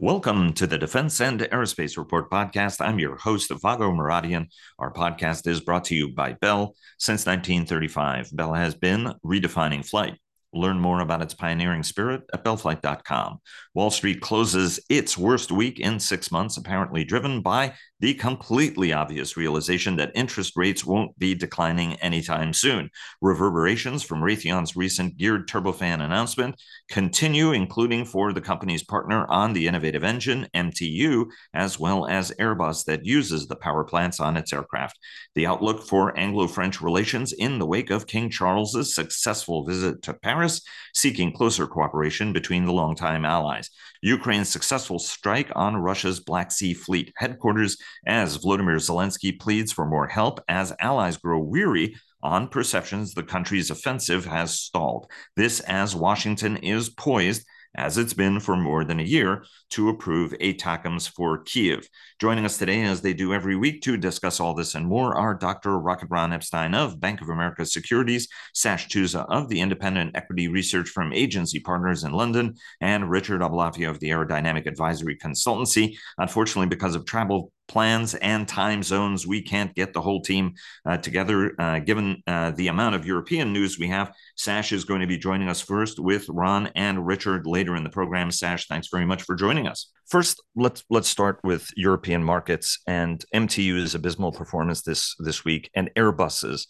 Welcome to the Defense and Aerospace Report podcast. I'm your host, Vago Muradian. Our podcast is brought to you by Bell. Since 1935, Bell has been redefining flight. Learn more about its pioneering spirit at bellflight.com. Wall Street closes its worst week in 6 months, apparently driven by the completely obvious realization that interest rates won't be declining anytime soon. Reverberations from Raytheon's recent geared turbofan announcement continue, including for the company's partner on the innovative engine, MTU, as well as Airbus that uses the power plants on its aircraft. The outlook for Anglo-French relations in the wake of King Charles's successful visit to Paris, seeking closer cooperation between the longtime allies. Ukraine's successful strike on Russia's Black Sea Fleet headquarters as Volodymyr Zelenskyy pleads for more help as allies grow weary on perceptions the country's offensive has stalled. This as Washington is poised, as it's been for more than a year, to approve ATACMS for Kyiv. Joining us today, as they do every week, to discuss all this and more are Dr. Rocketron Epstein of Bank of America Securities, Sash Tusa of the Independent Equity Research Firm Agency Partners in London, and Richard Aboulafia of the Aerodynamic Advisory Consultancy. Unfortunately, because of travel plans and time zones, we can't get the whole team together. Given the amount of European news we have, Sash is going to be joining us first with Ron and Richard later in the program. Sash, thanks very much for joining us. First, let's start with European markets and MTU's abysmal performance this week, and Airbus's.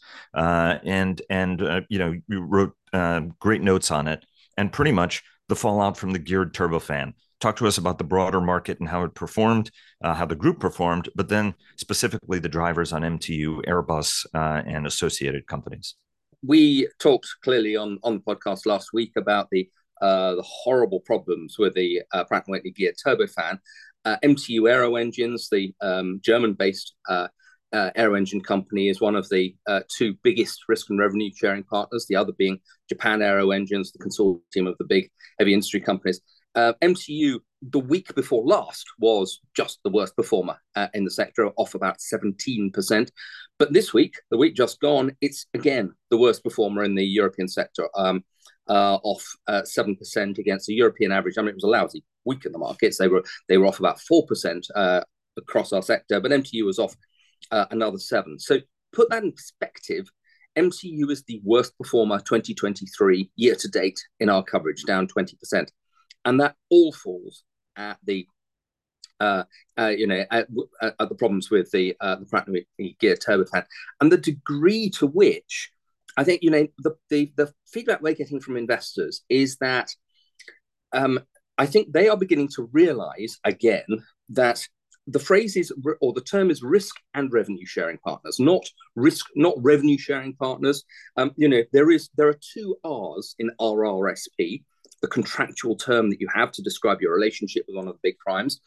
You wrote great notes on it, and pretty much the fallout from the geared turbofan. Talk to us about the broader market and how it performed, how the group performed, but then specifically the drivers on MTU, Airbus, and associated companies. We talked clearly on the podcast last week about the horrible problems with the Pratt & Whitney geared turbofan. MTU Aero Engines, the German-based aero engine company, is one of the two biggest risk and revenue sharing partners, the other being Japan Aero Engines, the consortium of the big heavy industry companies. MTU, the week before last, was just the worst performer in the sector, off about 17%. But this week, the week just gone, it's again the worst performer in the European sector, off 7% against the European average. I mean, it was a lousy week in the markets. They were off about 4% across our sector, but MTU was off another 7%. So put that in perspective, MTU is the worst performer 2023 year to date in our coverage, down 20%. And that all falls at the problems with the Pratt & Whitney geared turbofan, and the degree to which I think the feedback we're getting from investors is that I think they are beginning to realise again that the phrase is, or the term is, risk and revenue sharing partners, not revenue sharing partners. There are two R's in RRSP. The contractual term that you have to describe your relationship with one of the big primes.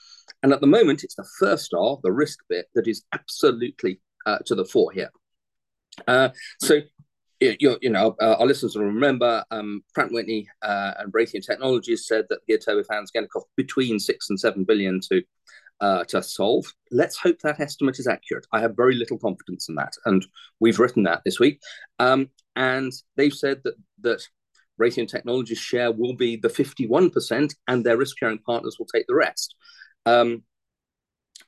And at the moment, it's the first R, the risk bit, that is absolutely to the fore here. So our listeners will remember Pratt & Whitney and Raytheon Technologies said that geared turbofan is going to cost between $6 and $7 billion to solve. Let's hope that estimate is accurate. I have very little confidence in that, and we've written that this week. And they've said that Raytheon Technologies' share will be the 51%, and their risk-sharing partners will take the rest. And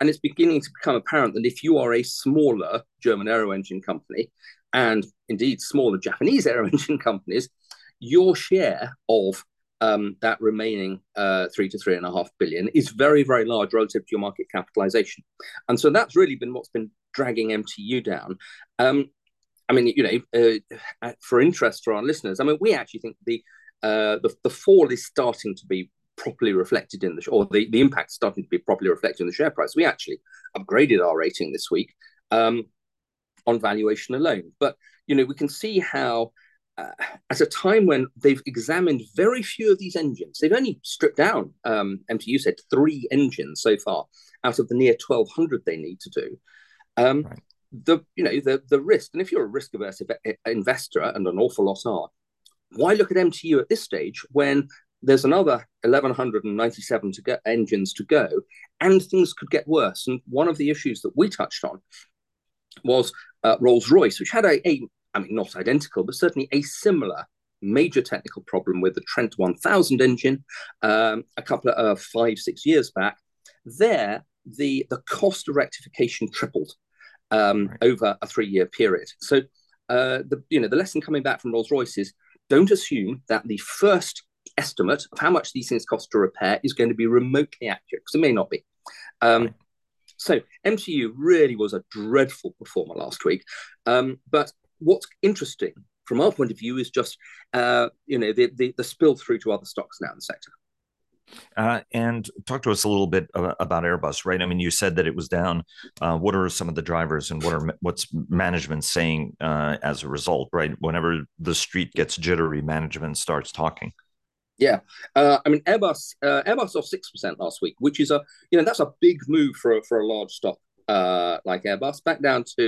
it's beginning to become apparent that if you are a smaller German aero engine company, and indeed smaller Japanese aero engine companies, your share of that remaining $3 to $3.5 billion is very, very large relative to your market capitalization. And so that's really been what's been dragging MTU down. For interest for our listeners, we actually think the fall is starting to be properly reflected in the impact is starting to be properly reflected in the share price. We actually upgraded our rating this week on valuation alone. But, we can see how at a time when they've examined very few of these engines, they've only stripped down, MTU said, 3 engines so far out of the near 1,200 they need to do. Right. The risk, and if you're a risk-averse investor, and an awful lot are, why look at MTU at this stage when there's another 1,197 engines to go, and things could get worse? And one of the issues that we touched on was Rolls-Royce, which had not identical, but certainly a similar major technical problem with the Trent 1000 engine a couple of 5-6 years back. There, the cost of rectification tripled over a 3-year period. So the lesson coming back from Rolls-Royce is don't assume that the first estimate of how much these things cost to repair is going to be remotely accurate, because it may not be. So MTU really was a dreadful performer last week. But what's interesting from our point of view is just, the spill through to other stocks now in the sector. And talk to us a little bit about Airbus, right? I mean, you said that it was down. What are some of the drivers, and what's management saying as a result, right? Whenever the street gets jittery, management starts talking. Yeah, Airbus off 6% last week, which is that's a big move for a large stock like Airbus, back down to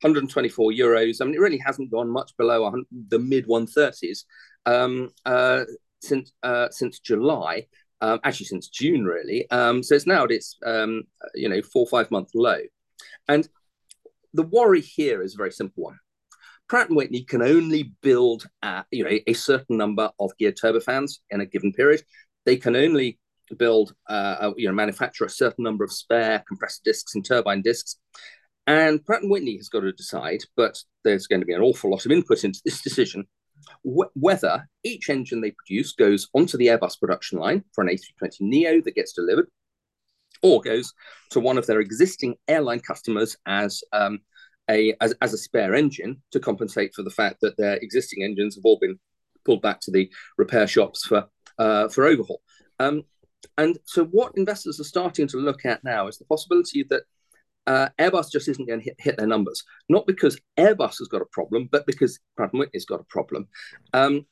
124 euros. I mean, it really hasn't gone much below the mid 130s since July, actually since June, really. So it's now at its 4-5 month low, and the worry here is a very simple one. Pratt & Whitney can only build a certain number of geared turbofans in a given period. They can only build, manufacture a certain number of spare compressor discs and turbine discs. And Pratt & Whitney has got to decide, but there's going to be an awful lot of input into this decision, whether each engine they produce goes onto the Airbus production line for an A320neo that gets delivered, or goes to one of their existing airline customers as a spare engine to compensate for the fact that their existing engines have all been pulled back to the repair shops for overhaul. And so what investors are starting to look at now is the possibility that Airbus just isn't going to hit their numbers, not because Airbus has got a problem, but because Pratt & Whitney's got a problem. And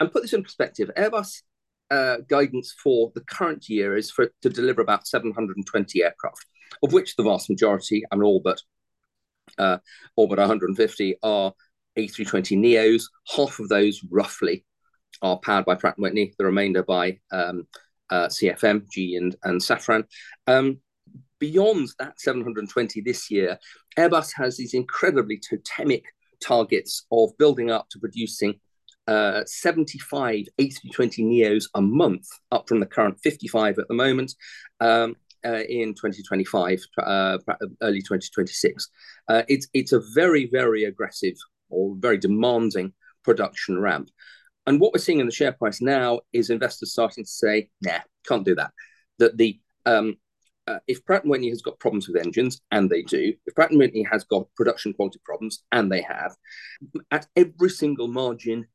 put this in perspective, Airbus guidance for the current year is to deliver about 720 aircraft, of which the vast majority, I mean all but 150 are A320neos. Half of those, roughly, are powered by Pratt & Whitney. The remainder by CFM, GE, and Safran. Beyond that 720 this year, Airbus has these incredibly totemic targets of building up to producing 75 A320neos a month, up from the current 55 at the moment. In 2025, early 2026. It's a very, very aggressive or very demanding production ramp. And what we're seeing in the share price now is investors starting to say, nah, can't do that. That if Pratt & Whitney has got problems with engines, and they do, if Pratt & Whitney has got production quality problems, and they have, at every single margin,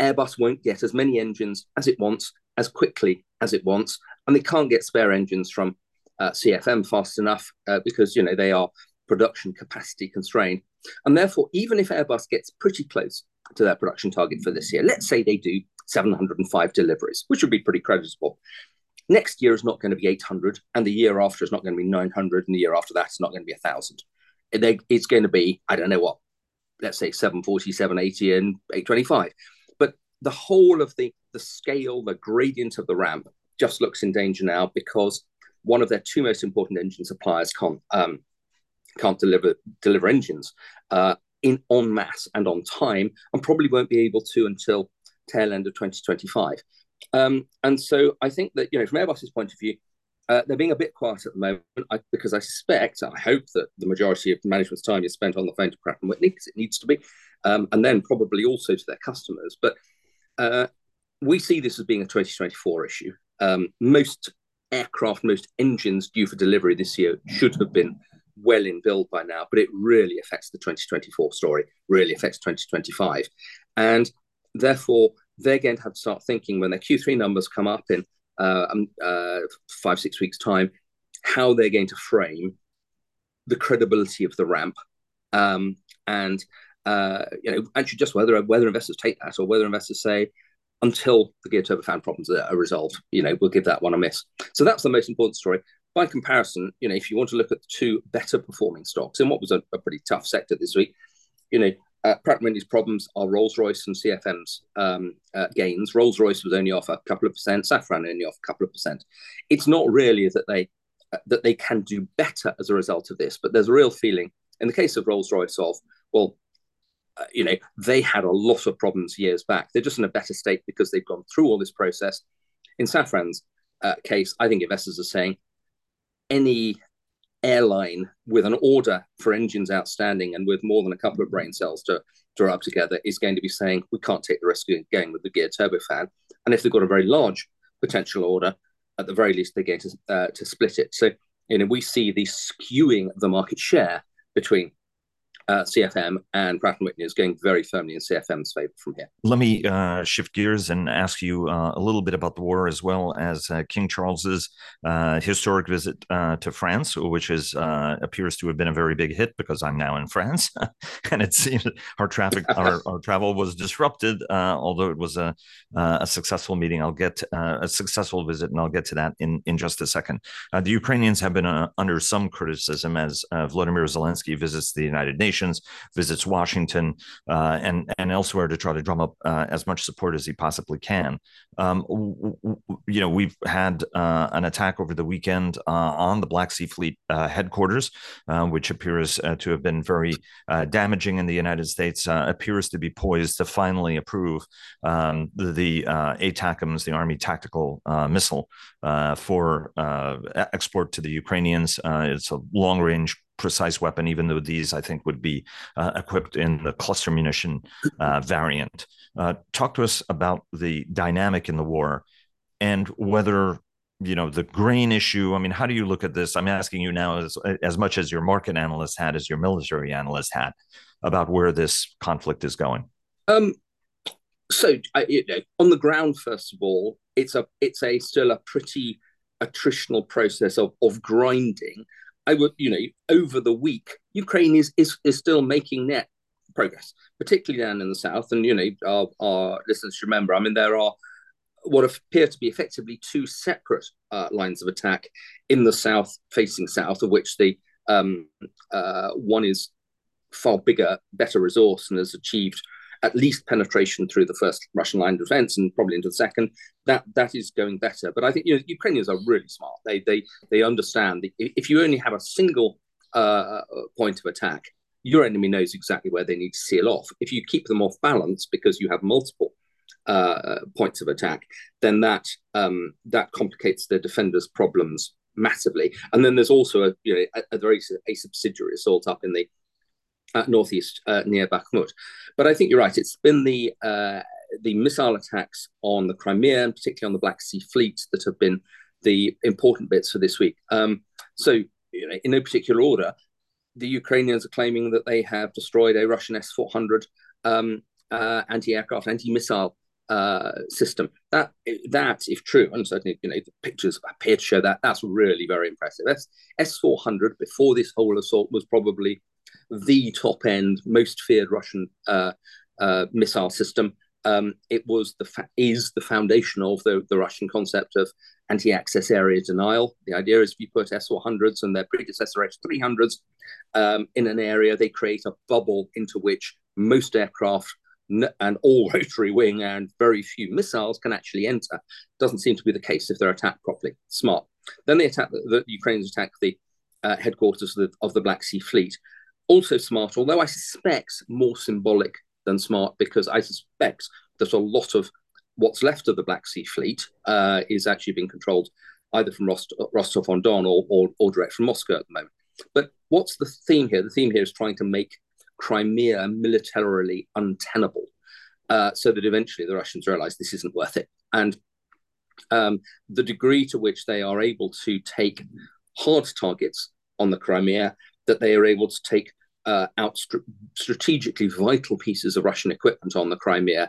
Airbus won't get as many engines as it wants, as quickly as it wants, and they can't get spare engines from CFM fast enough because they are production capacity constrained. And therefore, even if Airbus gets pretty close to their production target for this year, let's say they do 705 deliveries, which would be pretty creditable. Next year is not going to be 800, and the year after is not going to be 900, and the year after that is not going to be 1,000. It's going to be, I don't know what, let's say 740, 780, and 825. But the whole of the scale, the gradient of the ramp just looks in danger now, because one of their two most important engine suppliers can't deliver engines en masse and on time, and probably won't be able to until tail end of 2025. And so I think that from Airbus's point of view, they're being a bit quiet at the moment because I suspect, I hope that the majority of management's time is spent on the phone to Pratt & Whitney, because it needs to be, and then probably also to their customers. But we see this as being a 2024 issue. Most engines due for delivery this year should have been well in build by now, but it really affects the 2024 story, really affects 2025. And therefore, they're going to have to start thinking, when their Q3 numbers come up in 5-6 weeks' time, how they're going to frame the credibility of the ramp, actually just whether investors take that, or whether investors say, until the geared turbofan problems are resolved, we'll give that one a miss. So that's the most important story. By comparison, if you want to look at the two better performing stocks in what was a pretty tough sector this week, Pratt & Whitney's problems are Rolls-Royce and CFM's gains. Rolls-Royce was only off a couple of percent. Safran only off a couple of percent. It's not really that they can do better as a result of this, but there's a real feeling in the case of Rolls-Royce of, well, you know, they had a lot of problems years back. They're just in a better state because they've gone through all this process. In Safran's case, I think investors are saying any airline with an order for engines outstanding and with more than a couple of brain cells to rub together is going to be saying, we can't take the risk of going with the geared turbofan. And if they've got a very large potential order, at the very least, they're going to split it. So, you know, we see the skewing of the market share between CFM and Pratt & Whitney is going very firmly in CFM's favor from here. Let me shift gears and ask you a little bit about the war, as well as King Charles's historic visit to France, which is appears to have been a very big hit, because I'm now in France, and it seems our traffic, our travel was disrupted. Although it was a successful meeting, I'll get a successful visit, and I'll get to that in just a second. The Ukrainians have been under some criticism as Volodymyr Zelenskyy visits the United Nations, visits Washington and elsewhere to try to drum up as much support as he possibly can. You know, we've had an attack over the weekend on the Black Sea Fleet headquarters, which appears to have been very damaging, and the United States appears to be poised to finally approve the ATACMS, the Army Tactical Missile, for export to the Ukrainians. It's a long-range precise weapon, even though these, I think, would be equipped in the cluster munition variant. Talk to us about the dynamic in the war and whether, you know, the grain issue. I mean, how do you look at this? I'm asking you now as much as your market analyst had, as your military analyst had, about where this conflict is going. You know, on the ground, first of all, it's still a pretty attritional process of grinding. I would, you know, over the week, Ukraine is still making net progress, particularly down in the south. And, you know, our listeners should remember, I mean, there are what appear to be effectively two separate lines of attack in the south, facing south, of which the one is far bigger, better resourced, and has achieved at least penetration through the first Russian line of defense and probably into the second. That is going better. But I think, you know, Ukrainians are really smart. They understand that if you only have a single point of attack, your enemy knows exactly where they need to seal off. If you keep them off balance because you have multiple points of attack, then that complicates their defenders' problems massively. And then there's also a subsidiary assault up in the northeast near Bakhmut. But I think you're right. It's been the missile attacks on the Crimea, and particularly on the Black Sea Fleet, that have been the important bits for this week. So, you know, in no particular order, the Ukrainians are claiming that they have destroyed a Russian S-400 anti-aircraft, anti-missile system. That, if true, and certainly, you know, the pictures appear to show that, that's really very impressive. S-400, before this whole assault, was probably the top-end, most feared Russian missile system. It is the foundation of the Russian concept of anti-access area denial. The idea is if you put S-400s and their predecessor S-300s in an area, they create a bubble into which most aircraft and all rotary wing and very few missiles can actually enter. Doesn't seem to be the case if they're attacked properly. Smart. Then they attack the Ukrainians attack the headquarters of the Black Sea Fleet. Also smart, although I suspect more symbolic than smart, because I suspect that a lot of what's left of the Black Sea Fleet is actually being controlled either from Rostov-on-Don or direct from Moscow at the moment. But what's the theme here? The theme here is trying to make Crimea militarily untenable, so that eventually the Russians realize this isn't worth it. And the degree to which they are able to take hard targets on the Crimea, that they are able to take out strategically vital pieces of Russian equipment on the Crimea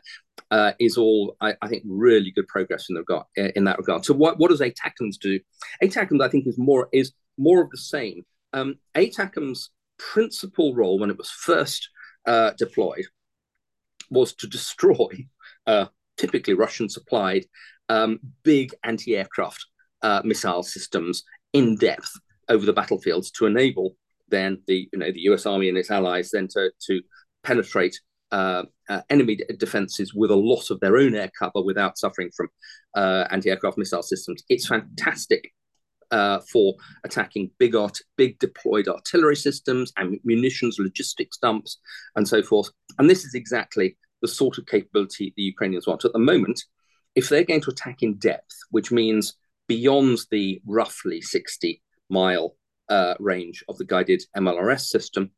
is all, I think, really good progress in that regard. So what does ATACMS do? ATACMS, I think, is more of the same. ATACMS' principal role when it was first deployed was to destroy, typically Russian-supplied, big anti-aircraft missile systems in depth over the battlefields to enable then the U.S. Army and its allies then to penetrate enemy defenses with a lot of their own air cover without suffering from anti-aircraft missile systems. It's fantastic for attacking big deployed artillery systems and munitions, logistics dumps, and so forth. And this is exactly the sort of capability the Ukrainians want. At the moment, if they're going to attack in depth, which means beyond the roughly 60-mile range of the guided MLRS system,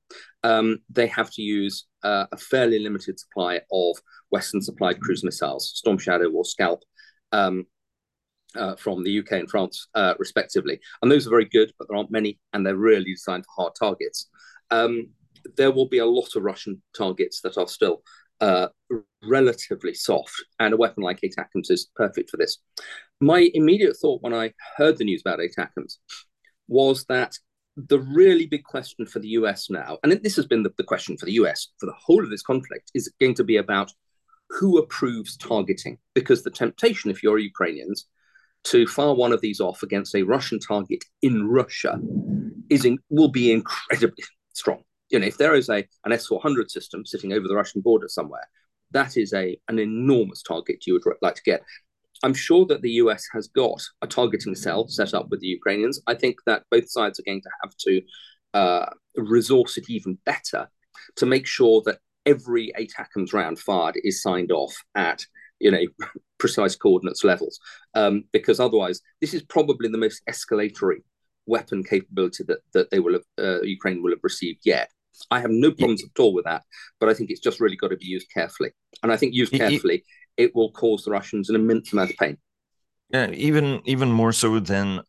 they have to use a fairly limited supply of Western-supplied cruise missiles, Storm Shadow or Scalp, from the UK and France, respectively. And those are very good, but there aren't many, and they're really designed for hard targets. There will be a lot of Russian targets that are still relatively soft, and a weapon like ATACMS is perfect for this. My immediate thought when I heard the news about ATACMS was that the really big question for the US now, and this has been the question for the US for the whole of this conflict, is going to be about who approves targeting. Because the temptation, if you're Ukrainians, to fire one of these off against a Russian target in Russia will be incredibly strong. You know, if there is an S-400 system sitting over the Russian border somewhere, that is an enormous target you would like to get. I'm sure that the US has got a targeting cell set up with the Ukrainians. I think that both sides are going to have to resource it even better to make sure that every ATACMS round fired is signed off at, you know, precise coordinates levels, because otherwise this is probably the most escalatory weapon capability that they will have, Ukraine will have received yet. I have no problems at all with that, but I think it's just really got to be used carefully. And I think used carefully, it will cause the Russians an immense amount of pain. Yeah, even more so than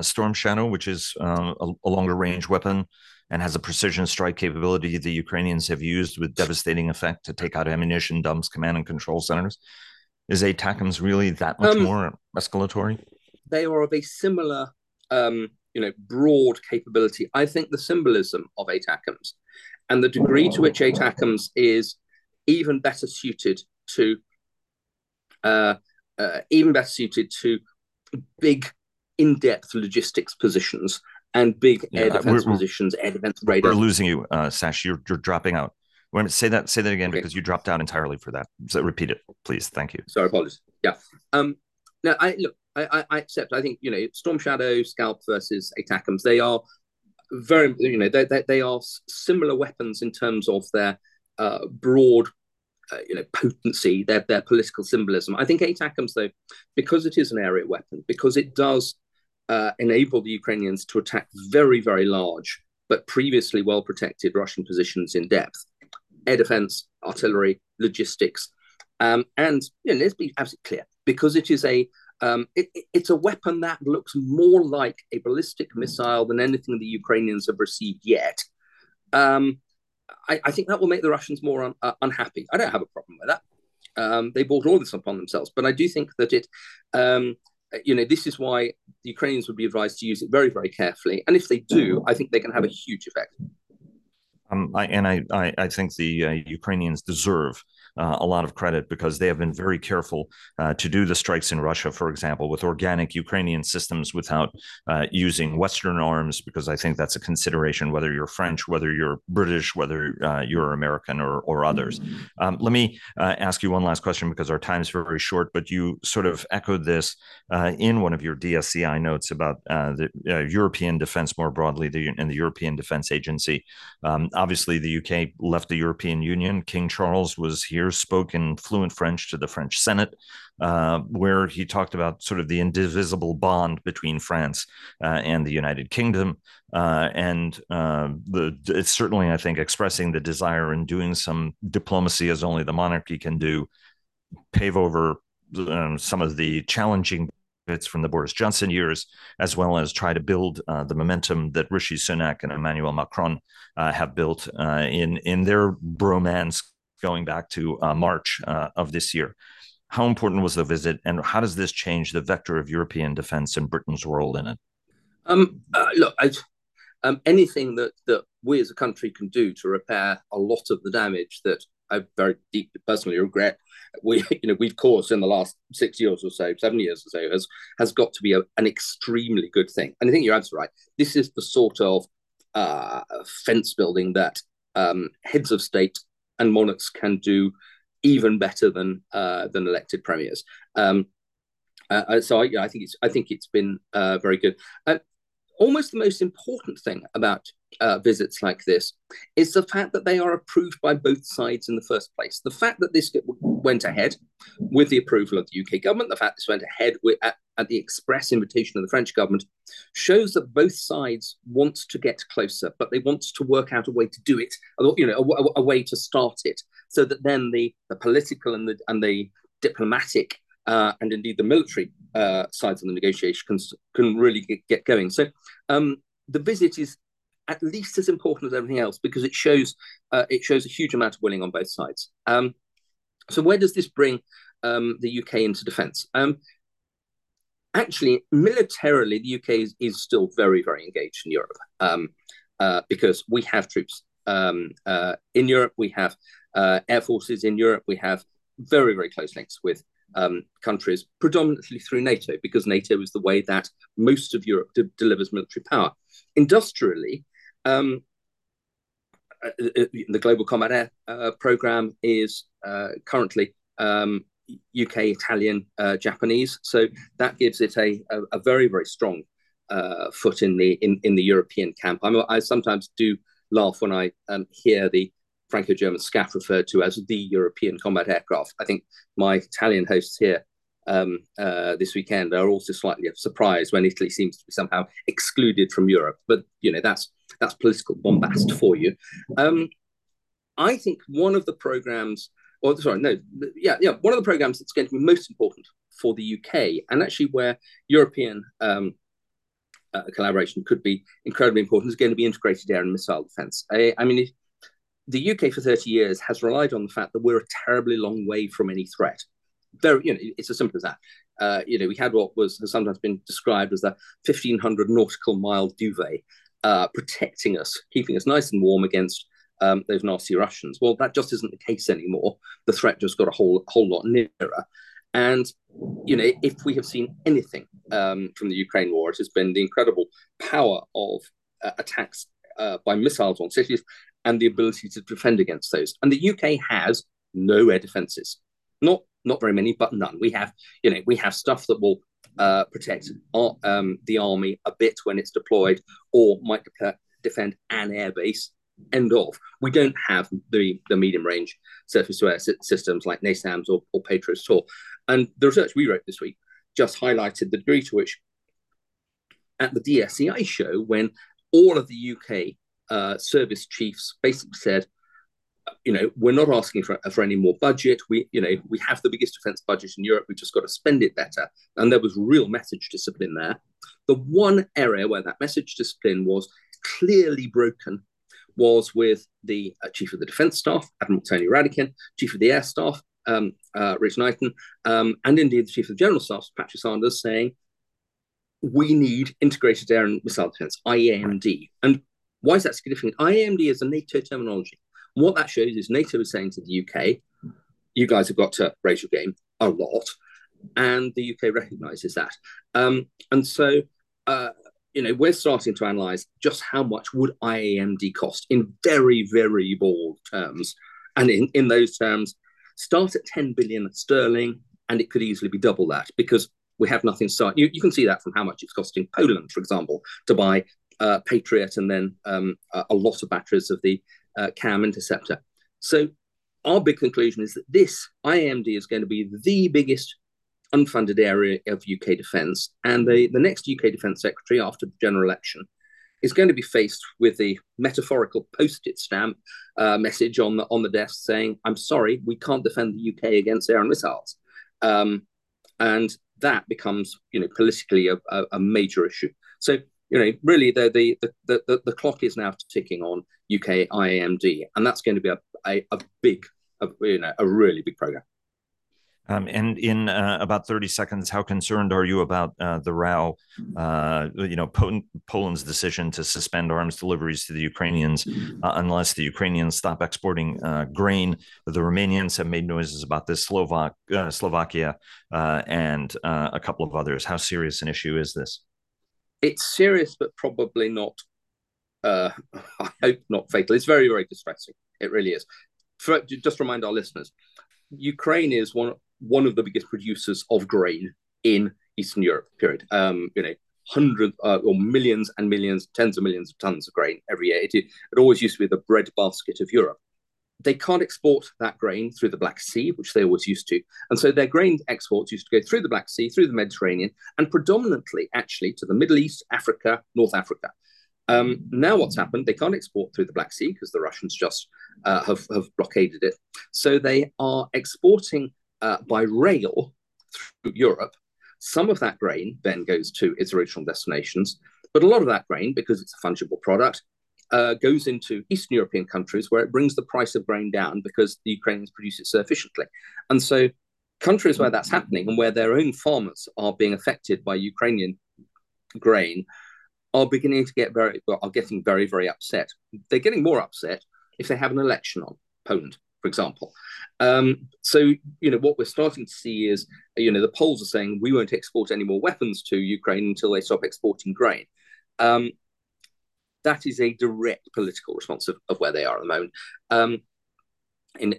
Storm Shadow, which is a longer range weapon and has a precision strike capability the Ukrainians have used with devastating effect to take out ammunition dumps, command and control centers. Is ATACMS really that much more escalatory? They are of a similar, broad capability. I think the symbolism of ATACMS and the degree to which ATACMS is even better suited to big in-depth logistics positions and big air defense positions, air defense radar. We're losing you, Sash. You're dropping out. Wait a minute, say that again, okay, because you dropped out entirely for that. So repeat it, please. Thank you. Sorry, apologies. Yeah. Now, I accept. I think, you know, Storm Shadow, Scalp versus ATACMS, they are very, you know, they are similar weapons in terms of their broad, potency, their political symbolism. I think ATACMS, though, because it is an area weapon, because it does enable the Ukrainians to attack very, very large but previously well-protected Russian positions in depth, air defense, artillery, logistics. And let's be absolutely clear, because it is it's a weapon that looks more like a ballistic missile than anything the Ukrainians have received yet. I think that will make the Russians more unhappy. I don't have a problem with that. They brought all this upon themselves, but I do think that it, this is why the Ukrainians would be advised to use it very, very carefully. And if they do, I think they can have a huge effect. I think the Ukrainians deserve a lot of credit, because they have been very careful to do the strikes in Russia, for example, with organic Ukrainian systems without using Western arms, because I think that's a consideration, whether you're French, whether you're British, whether you're American or others. Let me ask you one last question, because our time's very short, but you sort of echoed this in one of your DSCI notes about the European defense more broadly and the European Defense Agency. Obviously, the UK left the European Union. King Charles was here, spoke in fluent French to the French Senate, where he talked about sort of the indivisible bond between France and the United Kingdom. It's certainly, I think, expressing the desire and doing some diplomacy as only the monarchy can do, pave over some of the challenging bits from the Boris Johnson years, as well as try to build the momentum that Rishi Sunak and Emmanuel Macron have built in their bromance going back to March of this year. How important was the visit, and how does this change the vector of European defense and Britain's role in it? Anything that we as a country can do to repair a lot of the damage that I very deeply personally regret we've caused in the last 6 years or so, 7 years or so, has got to be an extremely good thing. And I think you're absolutely right. This is the sort of fence building that heads of state and monarchs can do even better than elected premiers. So I think it's been very good. Almost the most important thing about visits like this is the fact that they are approved by both sides in the first place. The fact that this went ahead with the approval of the UK government, the fact this went ahead with, at the express invitation of the French government, shows that both sides want to get closer, but they want to work out a way to do it, you know, a way to start it, so that then the political and the diplomatic and indeed the military sides of the negotiations can really get going. So the visit is at least as important as everything else, because it shows a huge amount of willing on both sides. So where does this bring the UK into defence? Actually, militarily, the UK is still very, very engaged in Europe because we have troops in Europe. We have air forces in Europe. We have very, very close links with countries, predominantly through NATO, because NATO is the way that most of Europe delivers military power. Industrially, the Global Combat Air Programme is currently UK, Italian, Japanese, so that gives it a very, very strong foot in the European camp. I sometimes do laugh when I hear the Franco-German SCAF referred to as the European combat aircraft. I think my Italian hosts here this weekend are also slightly surprised when Italy seems to be somehow excluded from Europe. But you know, that's political bombast for you. I think one of the programs, one of the programs that's going to be most important for the UK, and actually where European collaboration could be incredibly important, is going to be integrated air and missile defence. The UK for 30 years has relied on the fact that we're a terribly long way from any threat. It's as simple as that. We had what has sometimes been described as the 1,500 nautical mile duvet protecting us, keeping us nice and warm against those nasty Russians. Well, that just isn't the case anymore. The threat just got a whole lot nearer. And, if we have seen anything from the Ukraine war, it has been the incredible power of attacks by missiles on cities, and the ability to defend against those. And the UK has no air defences. Not very many, but none. We have stuff that will protect the army a bit when it's deployed, or might defend an airbase, end of. We don't have the medium-range surface-to-air systems like NASAMS or Patriots at all. And the research we wrote this week just highlighted the degree to which, at the DSEI show, when all of the UK service chiefs basically said, we're not asking for any more budget. We have the biggest defence budget in Europe. We've just got to spend it better. And there was real message discipline there. The one area where that message discipline was clearly broken was with the Chief of the Defence Staff, Admiral Tony Radakin, Chief of the Air Staff, Rich Knighton, and indeed the Chief of the General Staff, Patrick Sanders, saying, we need integrated air and missile defence, IAMD. And why is that significant? IAMD is a NATO terminology. And what that shows is NATO is saying to the UK, you guys have got to raise your game a lot. And the UK recognises that. And so we're starting to analyse just how much would IAMD cost in very, very bold terms. And in those terms, start at 10 billion sterling, and it could easily be double that, because we have nothing started. You can see that from how much it's costing Poland, for example, to buy Patriot, and then a lot of batteries of the CAM interceptor. So our big conclusion is that this IAMD is going to be the biggest unfunded area of UK defence, and the next UK Defence Secretary after the general election is going to be faced with the metaphorical post-it stamp message on the desk saying, I'm sorry, we can't defend the UK against air and missiles. And that becomes, politically a major issue. So really, the clock is now ticking on UK IAMD, and that's going to be a really big program. And in about 30 seconds, how concerned are you about the row? Poland's decision to suspend arms deliveries to the Ukrainians unless the Ukrainians stop exporting grain. The Romanians have made noises about this. Slovakia and a couple of others. How serious an issue is this? It's serious, but probably not, I hope not fatal. It's very, very distressing. It really is. Just remind our listeners, Ukraine is one of the biggest producers of grain in Eastern Europe, period. hundreds or millions and millions, tens of millions of tons of grain every year. It always used to be the breadbasket of Europe. They can't export that grain through the Black Sea, which they always used to. And so their grain exports used to go through the Black Sea, through the Mediterranean, and predominantly, actually, to the Middle East, Africa, North Africa. Now what's happened, they can't export through the Black Sea because the Russians just have blockaded it. So they are exporting by rail through Europe. Some of that grain then goes to its original destinations, but a lot of that grain, because it's a fungible product, goes into Eastern European countries where it brings the price of grain down because the Ukrainians produce it so efficiently. And so countries where that's happening and where their own farmers are being affected by Ukrainian grain are beginning to get very, very upset. They're getting more upset if they have an election on, Poland, for example. So, you know, what we're starting to see is, you know, the Poles are saying we won't export any more weapons to Ukraine until they stop exporting grain. That is a direct political response of where they are at the moment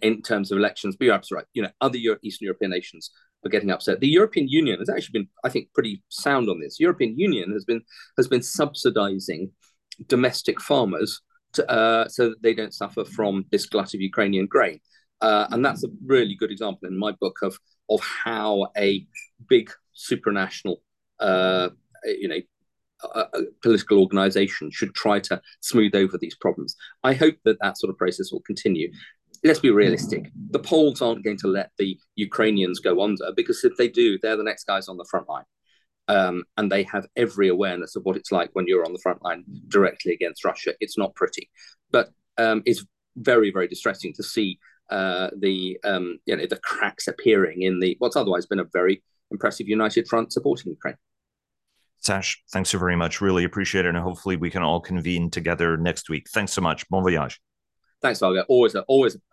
in terms of elections. But you're absolutely right. You know, other Eastern European nations are getting upset. The European Union has actually been, I think, pretty sound on this. The European Union has been subsidising domestic farmers to, so that they don't suffer from this glut of Ukrainian grain. And that's a really good example in my book of how a big supranational, you know, a political organisation should try to smooth over these problems. I hope that that sort of process will continue. Let's be realistic. The Poles aren't going to let the Ukrainians go under, because if they do, they're the next guys on the front line. And they have every awareness of what it's like when you're on the front line directly against Russia. It's not pretty, but it's very, very distressing to see you know, the cracks appearing in the what's otherwise been a very impressive United Front supporting Ukraine. Sash, thanks so very much. Really appreciate it. And hopefully we can all convene together next week. Thanks so much. Bon voyage. Thanks, Vago. Always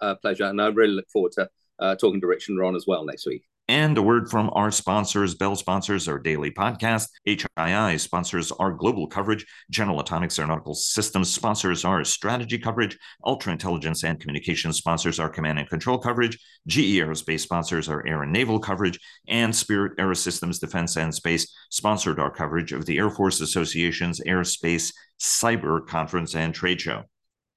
a pleasure. And I really look forward to talking to Rich and Ron as well next week. And a word from our sponsors. Bell sponsors our daily podcast. HII sponsors our global coverage. General Atomics Aeronautical Systems sponsors our strategy coverage. Ultra Intelligence and Communications sponsors our command and control coverage. GE Aerospace sponsors our air and naval coverage. And Spirit Aerosystems Defense and Space sponsored our coverage of the Air Force Association's Airspace Cyber Conference and Trade Show.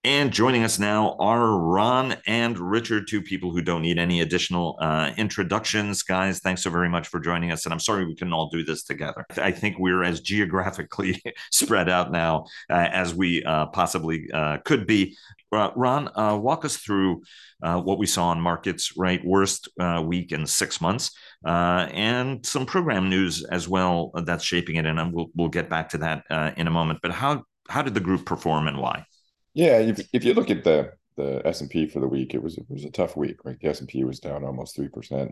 And joining us now are Ron and Richard, two people who don't need any additional introductions. Guys, thanks so very much for joining us. And I'm sorry we couldn't all do this together. I think we're as geographically spread out now as we possibly could be. Ron, walk us through what we saw in markets, right? Worst week in 6 months, and some program news as well that's shaping it. And we'll get back to that in a moment. But how did the group perform and why? Yeah, if you look at the S&P for the week, it was a tough week, right? The S&P was down almost 3%.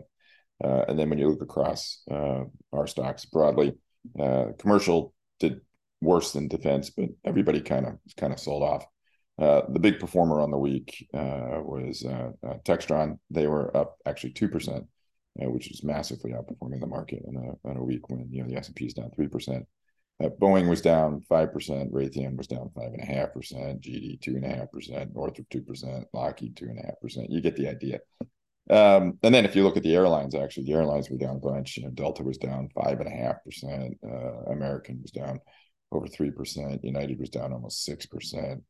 And then when you look across our stocks broadly, commercial did worse than defense, but everybody kind of sold off. The big performer on the week was Textron. They were up actually 2%, which is massively outperforming the market in a week when, you know, the S&P is down 3%. Boeing was down 5%, Raytheon was down 5.5%, GD 2.5%, Northrop 2%, Lockheed 2.5%. You get the idea. And then if you look at the airlines, actually, the airlines were down a bunch. You know, Delta was down 5.5%, American was down over 3%, United was down almost 6%,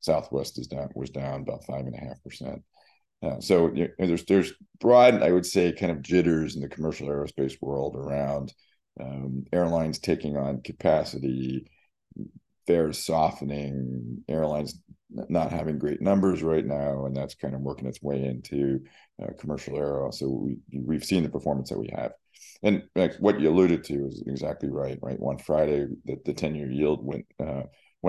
Southwest was down about 5.5%. So you know, there's broad, I would say, kind of jitters in the commercial aerospace world around airlines taking on capacity, fares softening, airlines not having great numbers right now, and that's kind of working its way into commercial aero. So we've seen the performance that we have. And like what you alluded to is exactly right? On Friday, the 10-year yield went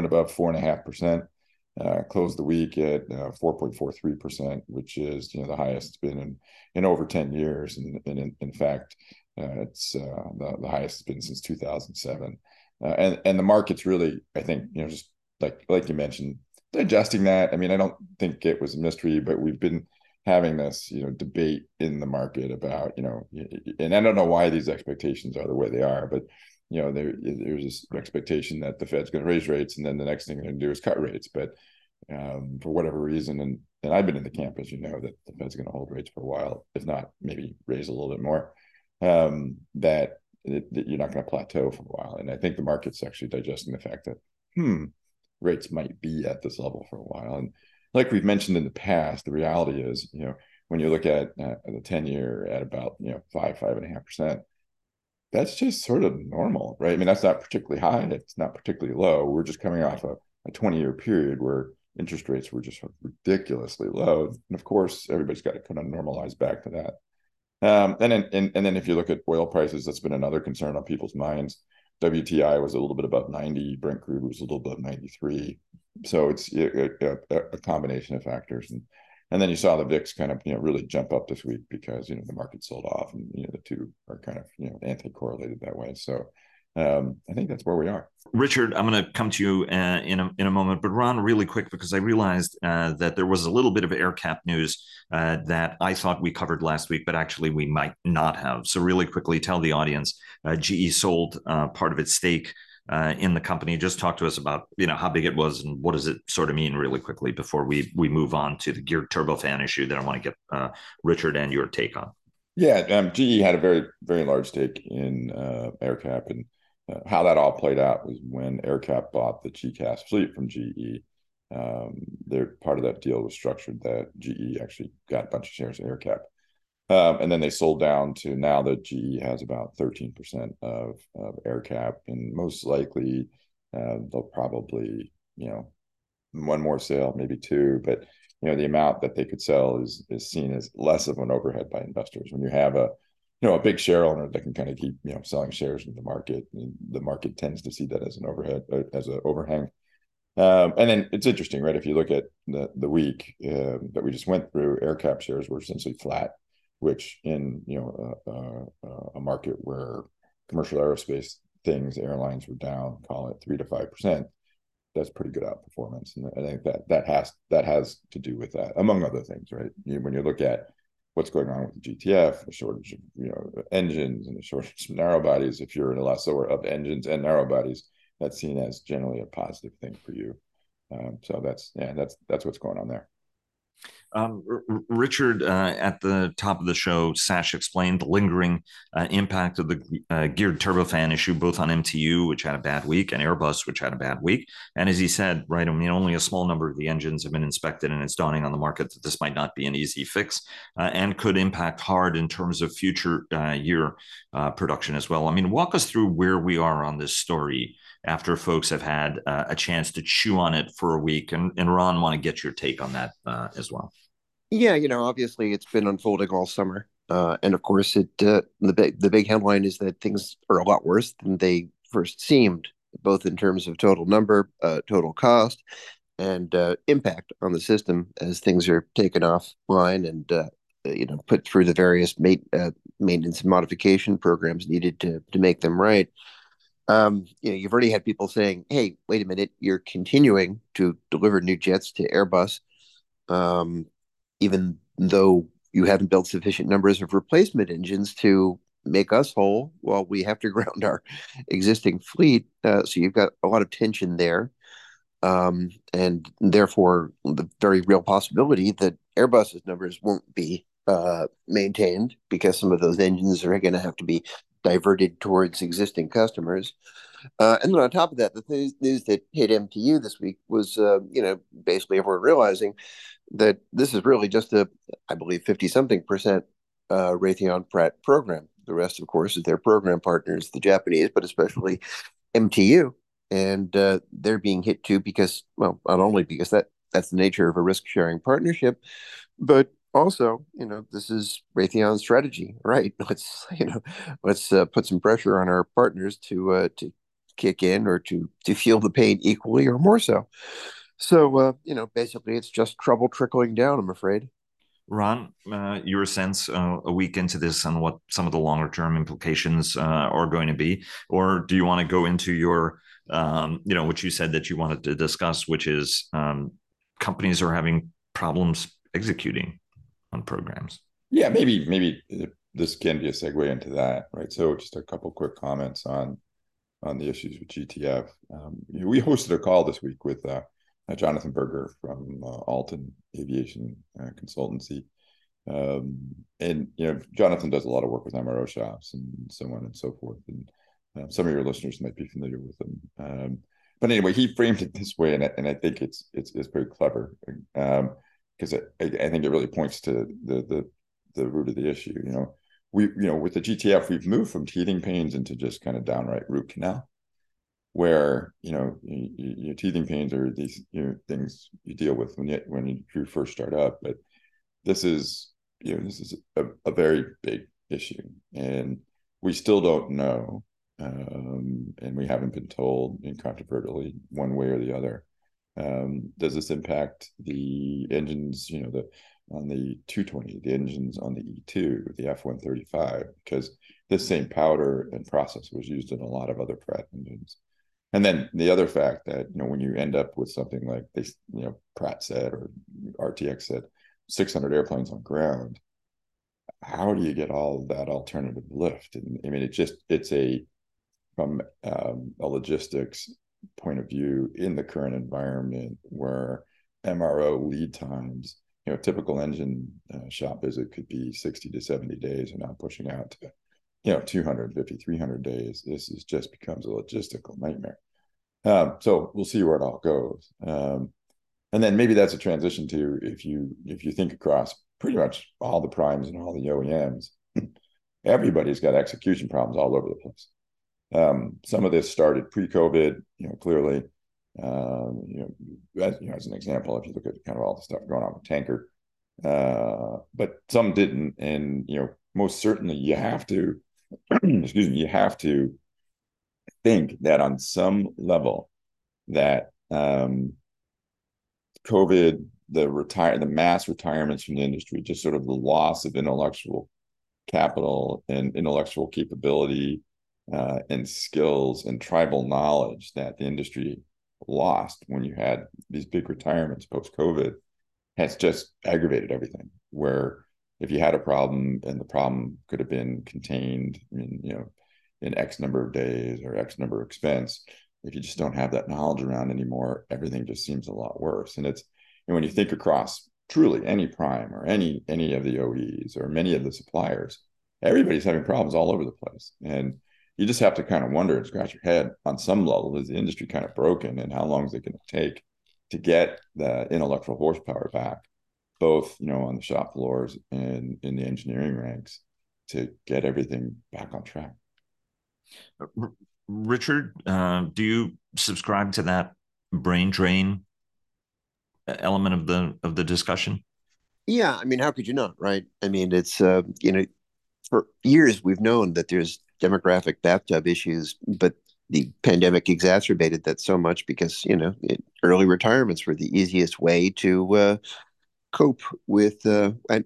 above 4.5%, closed the week at 4.43%, which is, you know, the highest it's been in over 10 years. And in fact, it's the highest it's been since 2007, and the market's really, I think, you know, just like you mentioned, digesting that. I mean, I don't think it was a mystery, but we've been having this, you know, debate in the market about, you know, and I don't know why these expectations are the way they are, but you know, there's this expectation that the Fed's going to raise rates, and then the next thing they're going to do is cut rates, but for whatever reason, and I've been in the camp, as you know, that the Fed's going to hold rates for a while, if not maybe raise a little bit more. That you're not going to plateau for a while. And I think the market's actually digesting the fact that, rates might be at this level for a while. And like we've mentioned in the past, the reality is, you know, when you look at the 10-year at about, 5.5%, that's just sort of normal, right? I mean, that's not particularly high. It's not particularly low. We're just coming off a 20-year period where interest rates were just ridiculously low. And of course, everybody's got to kind of normalize back to that. And then if you look at oil prices, that's been another concern on people's minds. WTI was a little bit above 90. Brent crude was a little above 93. So it's a combination of factors. And then you saw the VIX kind of, really jump up this week because, the market sold off, and, the two are kind of, anti-correlated that way. So I think that's where we are. Richard, I'm going to come to you in a moment, but Ron, really quick, because I realized that there was a little bit of AerCap news that I thought we covered last week, but actually we might not have. So really quickly, tell the audience, GE sold part of its stake in the company. Just talk to us about, how big it was and what does it sort of mean really quickly before we move on to the geared turbofan issue that I want to get Richard and your take on. Yeah, GE had a very, very large stake in AerCap, and how that all played out was when AerCap bought the GECAS fleet from GE. Their part of that deal was structured that GE actually got a bunch of shares of AerCap. And then they sold down to now that GE has about 13% of AerCap, and most likely they'll probably, one more sale, maybe two, but the amount that they could sell is seen as less of an overhead by investors. When you have a big share owner that can kind of keep, selling shares in the market, and the market tends to see that as an overhead, as an overhang. And then it's interesting, right? If you look at the week that we just went through, AerCap shares were essentially flat, which in, a market where commercial aerospace things, airlines were down, call it 3 to 5%, that's pretty good outperformance. And I think that has to do with that, among other things, right? When you look at what's going on with the GTF, the shortage of engines and the shortage of narrow bodies, if you're an lessor of engines and narrow bodies, that's seen as generally a positive thing for you. So that's what's going on there. Richard, at the top of the show, Sash explained the lingering impact of the geared turbofan issue, both on MTU, which had a bad week, and Airbus, which had a bad week. And as he said, right, only a small number of the engines have been inspected, and it's dawning on the market that this might not be an easy fix and could impact hard in terms of future year production as well. Walk us through where we are on this story after folks have had a chance to chew on it for a week. And Ron, want to get your take on that as well. Yeah, obviously it's been unfolding all summer. And of course, the big headline is that things are a lot worse than they first seemed, both in terms of total number, total cost, and impact on the system as things are taken offline and put through the various maintenance and modification programs needed to make them right. You've already had people saying, hey, wait a minute, you're continuing to deliver new jets to Airbus, even though you haven't built sufficient numbers of replacement engines to make us whole while we have to ground our existing fleet. So you've got a lot of tension there. And therefore, the very real possibility that Airbus's numbers won't be maintained because some of those engines are going to have to be diverted towards existing customers. And then on top of that, the news that hit MTU this week was, basically everyone realizing that this is really just a, I believe, 50-something% Raytheon Pratt program. The rest, of course, is their program partners, the Japanese, but especially MTU. And they're being hit too because, well, not only because that's the nature of a risk-sharing partnership, but also, this is Raytheon's strategy, right? Let's put some pressure on our partners to kick in or to feel the pain equally or more so. So, basically, it's just trouble trickling down, I'm afraid. Ron, your sense a week into this on what some of the longer term implications are going to be, or do you want to go into your, what you said that you wanted to discuss, which is companies are having problems executing programs? Yeah, maybe this can be a segue into that, right? So just a couple quick comments on the issues with GTF. We hosted a call this week with Jonathan Berger from Alton Aviation Consultancy, And, you know, Jonathan does a lot of work with MRO shops and so on and so forth. And some of your listeners might be familiar with him. But anyway, he framed it this way, and I think it's very clever, because I think it really points to the root of the issue. You know, with the GTF, we've moved from teething pains into just kind of downright root canal, where, you know, your teething pains are these, you know, things you deal with when you first start up. But this is, you know, this is a very big issue, and we still don't know, and we haven't been told incontrovertibly one way or the other. Does this impact the engines, you know, on the 220, the engines on the E2, the F-135, because this same powder and process was used in a lot of other Pratt engines. And then the other fact that, you know, when you end up with something like they, you know, Pratt said or RTX said, 600 airplanes on ground, how do you get all of that alternative lift? And I mean, from a logistics point of view, in the current environment where MRO lead times, you know, a typical engine shop visit could be 60 to 70 days, and now pushing out to, you know, 250, 300 days. This is just becomes a logistical nightmare. So we'll see where it all goes. And then maybe that's a transition to, if you think across pretty much all the primes and all the OEMs, everybody's got execution problems all over the place. Some of this started pre-COVID, you know, clearly, as an example, if you look at kind of all the stuff going on with tanker, but some didn't. And, you know, most certainly you have to, you have to think that on some level that COVID, the mass retirements from the industry, just sort of the loss of intellectual capital and intellectual capability, and skills and tribal knowledge that the industry lost when you had these big retirements post-COVID, has just aggravated everything. Where if you had a problem and the problem could have been contained in X number of days or X number of expense, if you just don't have that knowledge around anymore, everything just seems a lot worse. And when you think across truly any prime or any of the OEs or many of the suppliers, everybody's having problems all over the place. And you just have to kind of wonder and scratch your head on some level, is the industry kind of broken, and how long is it going to take to get the intellectual horsepower back, both, you know, on the shop floors and in the engineering ranks, to get everything back on track? Richard, do you subscribe to that brain drain element of the discussion? Yeah, I mean, how could you not, right? I mean, it's for years we've known that there's demographic bathtub issues, but the pandemic exacerbated that so much because, you know, early retirements were the easiest way to cope with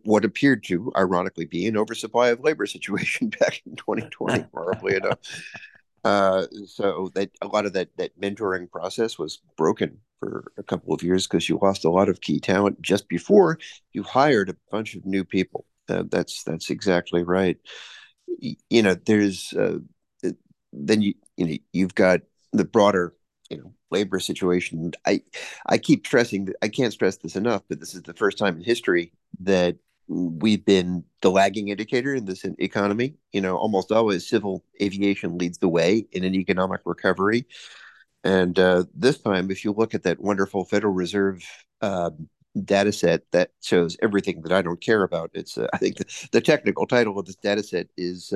what appeared to, ironically, be an oversupply of labor situation back in 2020, horribly enough. So that a lot of that mentoring process was broken for a couple of years because you lost a lot of key talent just before you hired a bunch of new people. That's exactly right. You know, there's then you've got the broader labor situation. I keep stressing that, I can't stress this enough, but this is the first time in history that we've been the lagging indicator in this economy. You know, almost always civil aviation leads the way in an economic recovery, and this time, if you look at that wonderful Federal Reserve data set that shows everything that I don't care about. It's I think the technical title of this data set is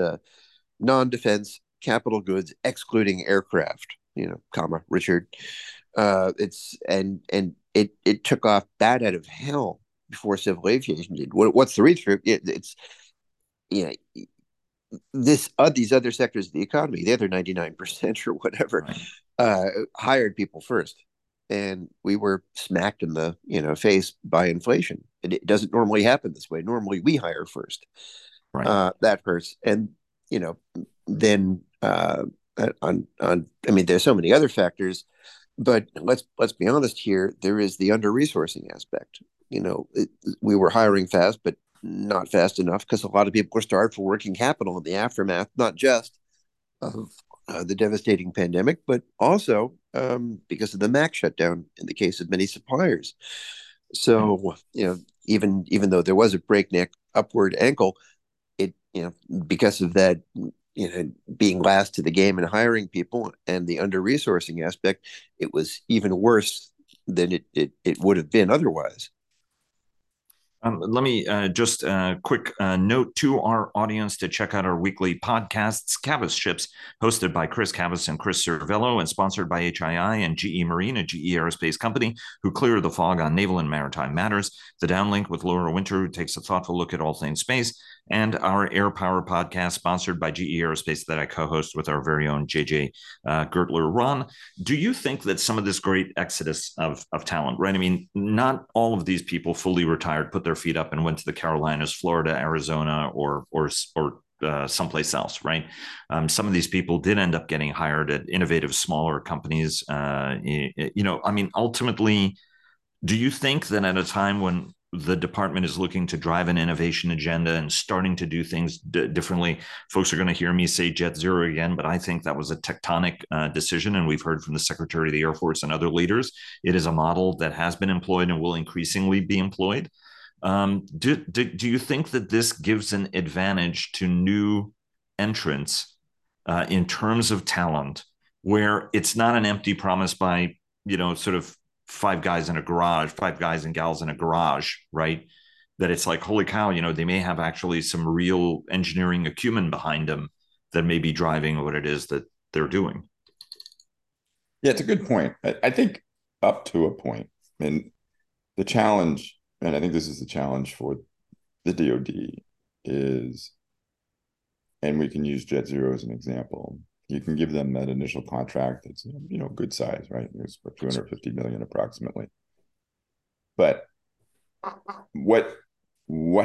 non-defense capital goods excluding aircraft, Richard. It's and it took off bat out of hell before civil aviation did. What's the read-through? It's these other sectors of the economy, the other 99% or whatever, right, hired people first. And we were smacked in the face by inflation. It doesn't normally happen this way. Normally, we hire first. Right. That hurts. And, then there's so many other factors. But let's be honest here. There is the under-resourcing aspect. We were hiring fast, but not fast enough, because a lot of people were starved for working capital in the aftermath, not just of the devastating pandemic, but also because of the MAX shutdown in the case of many suppliers. So, even though there was a breakneck upward ankle, it, because of that, being last to the game and hiring people and the under-resourcing aspect, it was even worse than it would have been otherwise. Let me just a quick note to our audience to check out our weekly podcasts, Cavas Ships, hosted by Chris Cavas and Chris Cervello and sponsored by HII and GE Marine, a GE aerospace company, who clear the fog on naval and maritime matters. The Downlink with Laura Winter, who takes a thoughtful look at all things space. And our Air Power podcast, sponsored by GE Aerospace, that I co-host with our very own JJ Gertler. Ron, do you think that some of this great exodus of talent, right? I mean, not all of these people fully retired, put their feet up and went to the Carolinas, Florida, Arizona, or someplace else, right? Some of these people did end up getting hired at innovative smaller companies. Ultimately, do you think that at a time when the department is looking to drive an innovation agenda and starting to do things differently. Folks are going to hear me say Jet Zero again, but I think that was a tectonic decision. And we've heard from the Secretary of the Air Force and other leaders. It is a model that has been employed and will increasingly be employed. Do you think that this gives an advantage to new entrants in terms of talent, where it's not an empty promise by, sort of five guys and gals in a garage, right? That it's like, holy cow, they may have actually some real engineering acumen behind them that may be driving what it is that they're doing. Yeah, it's a good point. I think up to a point, and the challenge, and I think this is the challenge for the DOD is, and we can use Jet Zero as an example, you can give them that initial contract that's, good size, right? It's for $250 million approximately. But what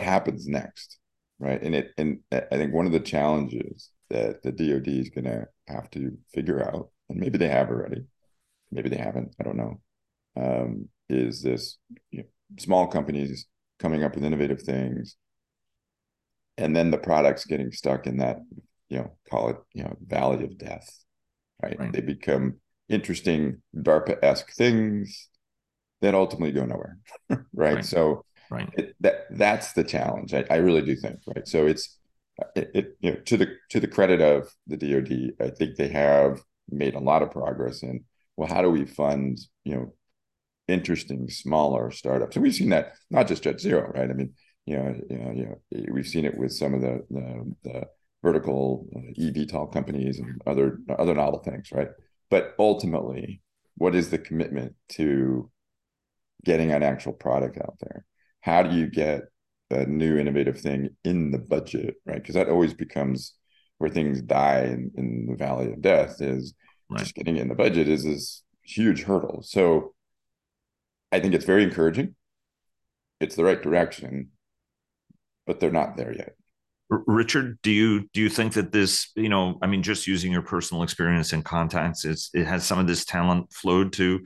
happens next, right? And I think one of the challenges that the DOD is going to have to figure out, and maybe they have already, maybe they haven't, I don't know, is this small companies coming up with innovative things, and then the products getting stuck in that, call it, valley of death, right? They become interesting DARPA-esque things that ultimately go nowhere, right? So that's the challenge. I really do think, right? So it's to the credit of the DOD, I think they have made a lot of progress in, well, how do we fund, interesting smaller startups? And we've seen that not just Jet Zero, right? I mean, we've seen it with some of the vertical eVTOL companies and other novel things, right? But ultimately, what is the commitment to getting an actual product out there? How do you get a new innovative thing in the budget, right? Because that always becomes where things die in the valley of death is just getting it in the budget is this huge hurdle. So I think it's very encouraging. It's the right direction, but they're not there yet. Richard, do you think that this, just using your personal experience and contacts, it has some of this talent flowed to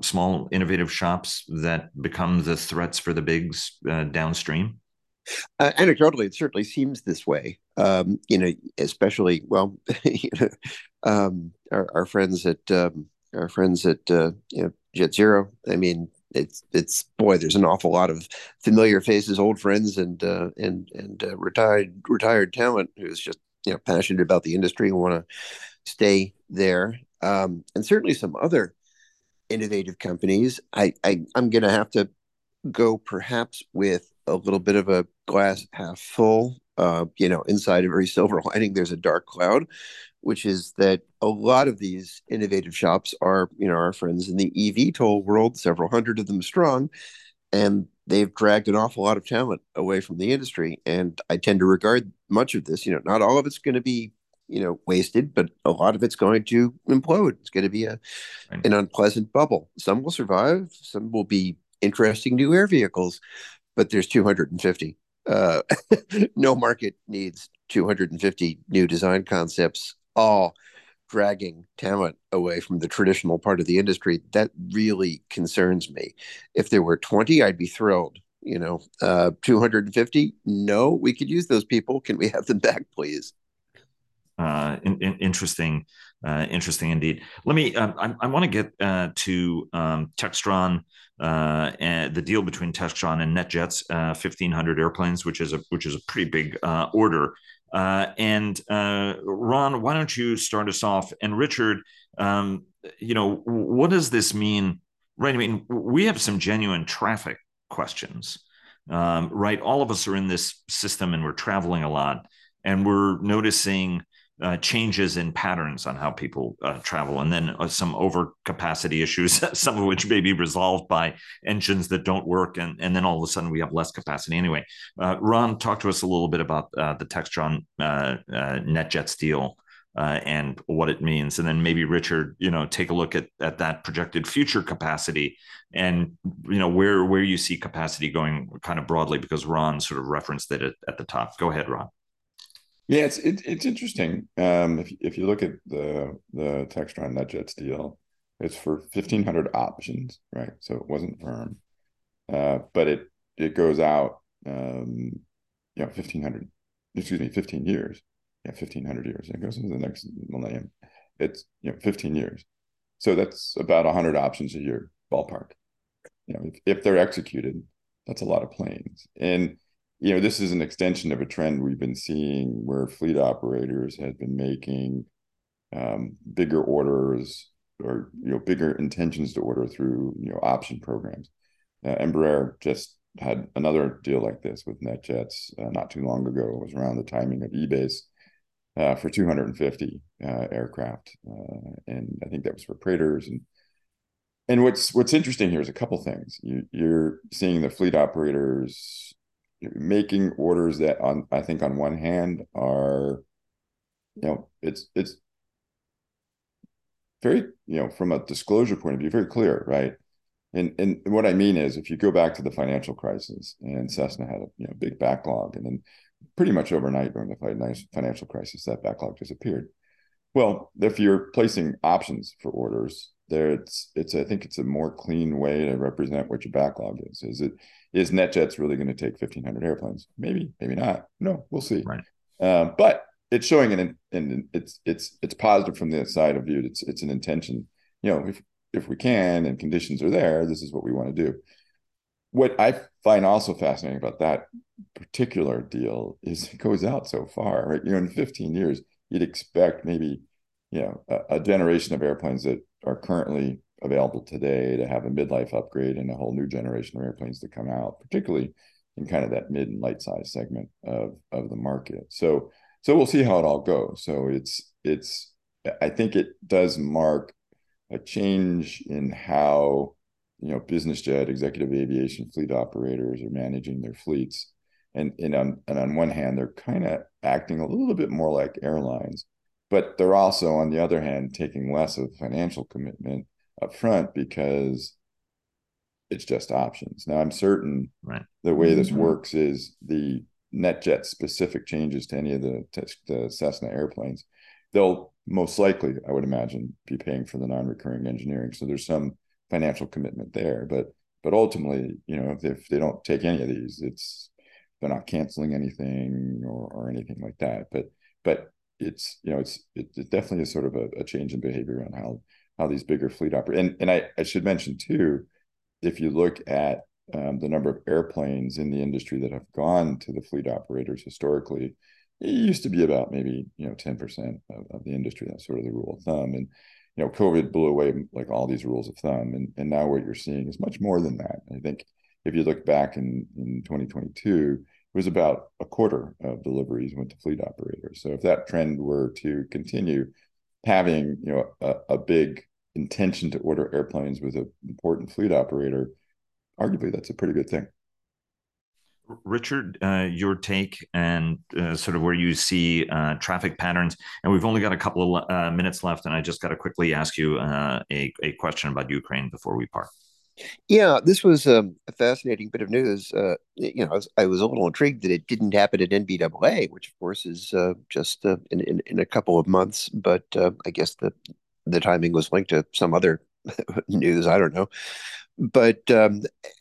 small innovative shops that become the threats for the bigs downstream? Anecdotally, it certainly seems this way. Especially our friends at Jet Zero. I mean, it's boy, there's an awful lot of familiar faces, old friends, and retired talent who's just passionate about the industry and want to stay there, and certainly some other innovative companies. I'm going to have to go perhaps with a little bit of a glass half full. Inside every silver lining, there's a dark cloud, which is that a lot of these innovative shops are, our friends in the eVTOL world, several hundred of them strong, and they've dragged an awful lot of talent away from the industry. And I tend to regard much of this, not all of it's going to be, wasted, but a lot of it's going to implode. It's going to be an unpleasant bubble. Some will survive. Some will be interesting new air vehicles, but there's 250. No market needs 250 new design concepts, all dragging talent away from the traditional part of the industry. That really concerns me. If there were 20, I'd be thrilled. 250? No, we could use those people. Can we have them back, please? Interesting Interesting indeed. Let me, I want to get to Textron, and the deal between Textron and NetJets, 1,500 airplanes, which is a pretty big order. And Ron, why don't you start us off? And Richard, what does this mean? Right. I mean, we have some genuine traffic questions, right? All of us are in this system and we're traveling a lot and we're noticing changes in patterns on how people travel, and then some overcapacity issues, some of which may be resolved by engines that don't work. And then all of a sudden we have less capacity. Anyway, Ron, talk to us a little bit about the Textron NetJets deal and what it means. And then maybe Richard, take a look at that projected future capacity and, where you see capacity going kind of broadly, because Ron sort of referenced it at the top. Go ahead, Ron. Yeah, it's interesting. If you look at the Textron NetJets deal, it's for 1,500 options, right? So it wasn't firm, but it goes out, 15 years. Yeah, 1,500 years. It goes into the next millennium. It's 15 years. So that's about 100 options a year, ballpark. If they're executed, that's a lot of planes. And this is an extension of a trend we've been seeing where fleet operators have been making bigger orders or bigger intentions to order through option programs. Embraer just had another deal like this with NetJets not too long ago. It was around the timing of eBase for 250 aircraft, and I think that was for Praetors. And what's interesting here is a couple things. You're seeing the fleet operators making orders that on one hand are, it's very, from a disclosure point of view, very clear, right? And what I mean is, if you go back to the financial crisis, and Cessna had a big backlog, and then pretty much overnight during the financial crisis, that backlog disappeared. Well, if you're placing options for orders, I think it's a more clean way to represent what your backlog is. Is NetJets really going to take 1,500 airplanes? Maybe, maybe not. No, we'll see. Right. But it's showing and it's positive from the side of view. It's an intention. If we can and conditions are there, this is what we want to do. What I find also fascinating about that particular deal is it goes out so far, right? In 15 years, you'd expect maybe, a generation of airplanes that are currently available today to have a midlife upgrade and a whole new generation of airplanes to come out, particularly in kind of that mid and light size segment of the market. So we'll see how it all goes. So it's I think it does mark a change in how business jet, executive aviation fleet operators are managing their fleets. And on one hand, they're kind of acting a little bit more like airlines, but they're also, on the other hand, taking less of a financial commitment up front because it's just options. Now, I'm certain the way this works is the NetJet specific changes to any of the Cessna airplanes, they'll most likely, I would imagine, be paying for the non-recurring engineering. So there's some financial commitment there, but ultimately, if they don't take any of these, they're not canceling anything or anything like that. But it definitely is sort of a change in behavior on how these bigger fleet operate. And I should mention too, if you look at the number of airplanes in the industry that have gone to the fleet operators historically, it used to be about maybe 10% of the industry. That's sort of the rule of thumb. And COVID blew away like all these rules of thumb, and now what you're seeing is much more than that. I think if you look back in 2022. It was about a quarter of deliveries went to fleet operators. So if that trend were to continue, having a big intention to order airplanes with an important fleet operator, arguably that's a pretty good thing. Richard, your take and sort of where you see traffic patterns. And we've only got a couple of minutes left, and I just got to quickly ask you a question about Ukraine before we part. Yeah, this was a fascinating bit of news. I was a little intrigued that it didn't happen at NBAA, which of course is just in a couple of months. But I guess the timing was linked to some other news. I don't know. But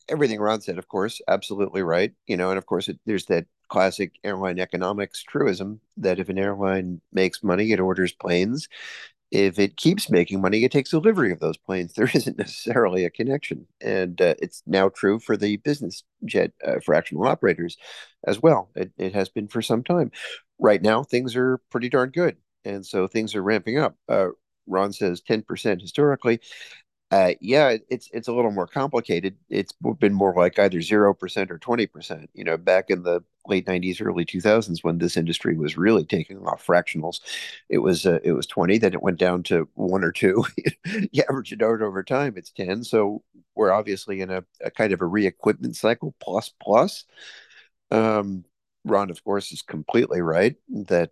everything Ron said, of course, absolutely right. And of course, there's that classic airline economics truism that if an airline makes money, it orders planes. if it keeps making money, it takes delivery of those planes. There isn't necessarily a connection. And it's now true for the business jet fractional operators as well. It has been for some time. Right now, things are pretty darn good. And so things are ramping up. Ron says 10% historically. Yeah, it's a little more complicated. It's been more like either 0% or 20%. You know, back in the late 90s, early 2000s, when this industry was really taking off, fractionals, it was 20. Then it went down to 1 or 2. You average it out over time, it's 10. So we're obviously in a kind of a re-equipment cycle plus. Ron, of course, is completely right that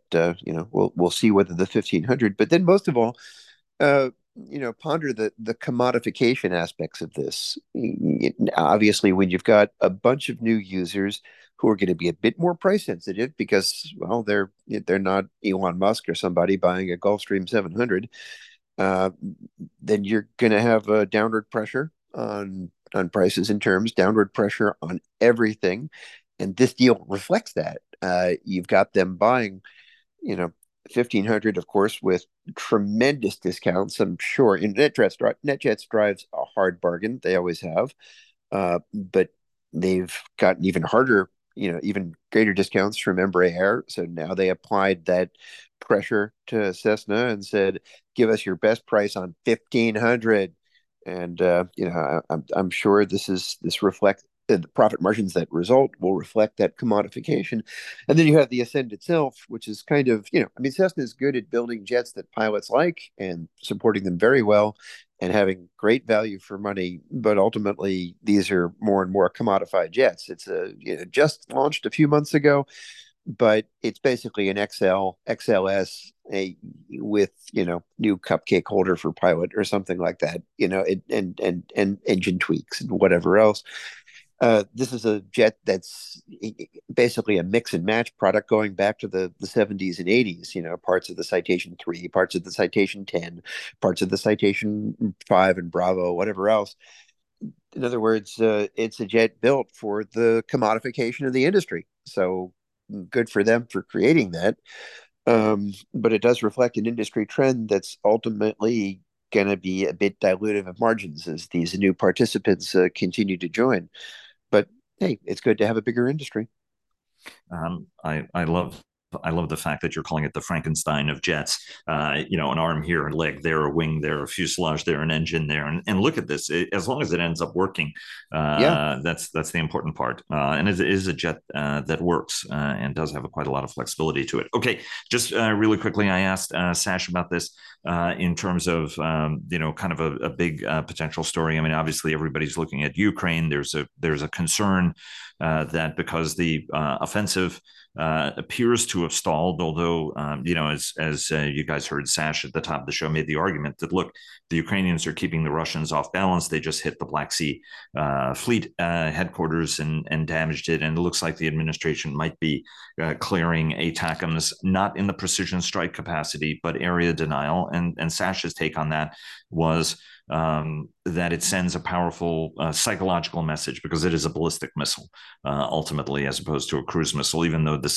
we'll see whether the 1500. But then most of all, ponder the commodification aspects of this. Obviously, when you've got a bunch of new users who are going to be a bit more price sensitive because, well, they're not Elon Musk or somebody buying a Gulfstream 700, then you're going to have a downward pressure on prices and terms, downward pressure on everything. And this deal reflects that. You've got them buying, 1,500, of course, with tremendous discounts, I'm sure. And NetJets drives a hard bargain. They always have. But they've gotten even harder, even greater discounts from Embraer. So now they applied that pressure to Cessna and said, give us your best price on 1,500. And, I'm sure this reflects. The profit margins that result will reflect that commodification. And then you have the Ascend itself, which is kind of, Cessna is good at building jets that pilots like and supporting them very well and having great value for money. But ultimately, these are more and more commodified jets. It's just launched a few months ago, but it's basically an XLS with, new cupcake holder for pilot or something like that, and engine tweaks and whatever else. This is a jet that's basically a mix and match product going back to the 70s and 80s, parts of the Citation 3, parts of the Citation 10, parts of the Citation 5 and Bravo, whatever else. In other words, it's a jet built for the commodification of the industry. So good for them for creating that. But it does reflect an industry trend that's ultimately going to be a bit dilutive of margins as these new participants continue to join. But hey, it's good to have a bigger industry. I love the fact that you're calling it the Frankenstein of jets, an arm here, a leg there, a wing there, a fuselage there, an engine there. And look at this, as long as it ends up working, that's the important part. And it is a jet that works and does have quite a lot of flexibility to it. Okay, just really quickly, I asked Sash about this in terms of, kind of a big potential story. I mean, obviously, everybody's looking at Ukraine. There's a concern that because the offensive appears to have stalled, although, as you guys heard, Sash at the top of the show made the argument that, look, the Ukrainians are keeping the Russians off balance. They just hit the Black Sea Fleet headquarters and damaged it. And it looks like the administration might be clearing ATACMS, not in the precision strike capacity, but area denial. And Sash's take on that was that it sends a powerful psychological message because it is a ballistic missile ultimately, as opposed to a cruise missile, even though the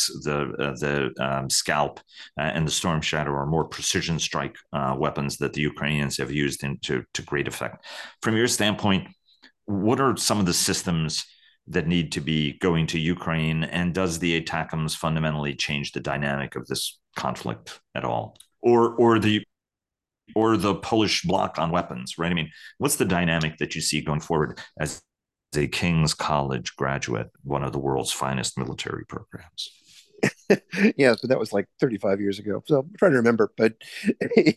Scalp and the Storm Shadow are more precision strike weapons that the Ukrainians have used to great effect. From your standpoint, what are some of the systems that need to be going to Ukraine, and does the ATACMS fundamentally change the dynamic of this conflict at all, or the Polish bloc on weapons, right? I mean, what's the dynamic that you see going forward as a King's College graduate, one of the world's finest military programs? Yeah, so that was like 35 years ago. So I'm trying to remember, but I'm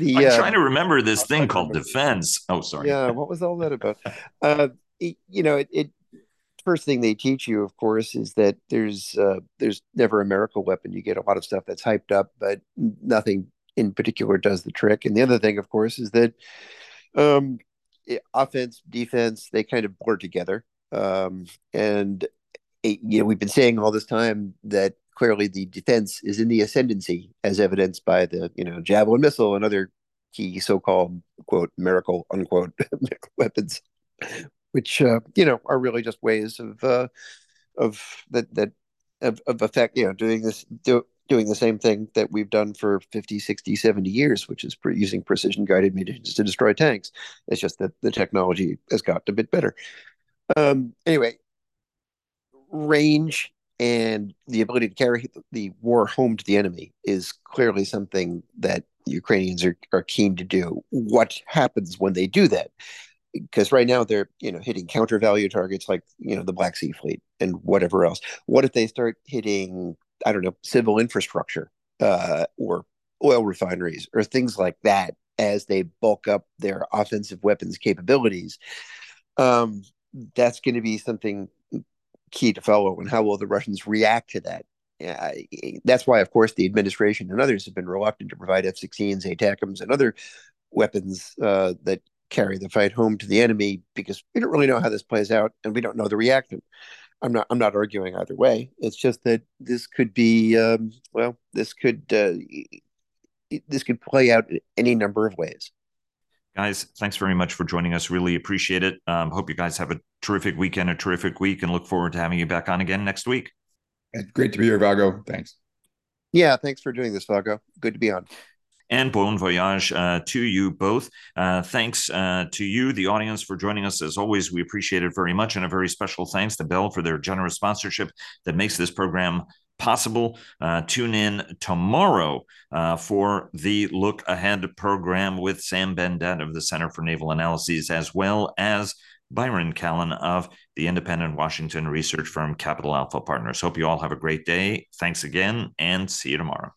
trying to remember this thing called defense. Oh, sorry. Yeah, what was all that about? First thing they teach you, of course, is that there's never a miracle weapon. You get a lot of stuff that's hyped up, but nothing in particular does the trick. And the other thing, of course, is that offense, defense, they kind of blur together. We've been saying all this time that clearly the defense is in the ascendancy, as evidenced by the Javelin missile and other key so-called quote miracle unquote weapons, which are really just ways of effect, doing this doing the same thing that we've done for 50, 60, 70 years, which is using precision-guided munitions to destroy tanks. It's just that the technology has gotten a bit better. Anyway, range and the ability to carry the war home to the enemy is clearly something that Ukrainians are keen to do. What happens when they do that? Because right now they're, hitting counter-value targets like, the Black Sea Fleet and whatever else. What if they start hitting, civil infrastructure or oil refineries or things like that as they bulk up their offensive weapons capabilities? That's going to be something key to follow. And how will the Russians react to that? That's why, of course, the administration and others have been reluctant to provide F-16s, ATACMS, and other weapons that carry the fight home to the enemy, because we don't really know how this plays out and we don't know the reaction. I'm not arguing either way. It's just that this could be this could play out in any number of ways. Guys, thanks very much for joining us. Really appreciate it. Hope you guys have a terrific weekend, a terrific week, and look forward to having you back on again next week. Great to be here, Vago. Thanks. Yeah, thanks for doing this, Vago. Good to be on. And bon voyage to you both. Thanks to you, the audience, for joining us. As always, we appreciate it very much. And a very special thanks to Bell for their generous sponsorship that makes this program possible. Tune in tomorrow for the Look Ahead program with Sam Bendett of the Center for Naval Analyses, as well as Byron Callan of the independent Washington research firm Capital Alpha Partners. Hope you all have a great day. Thanks again, and see you tomorrow.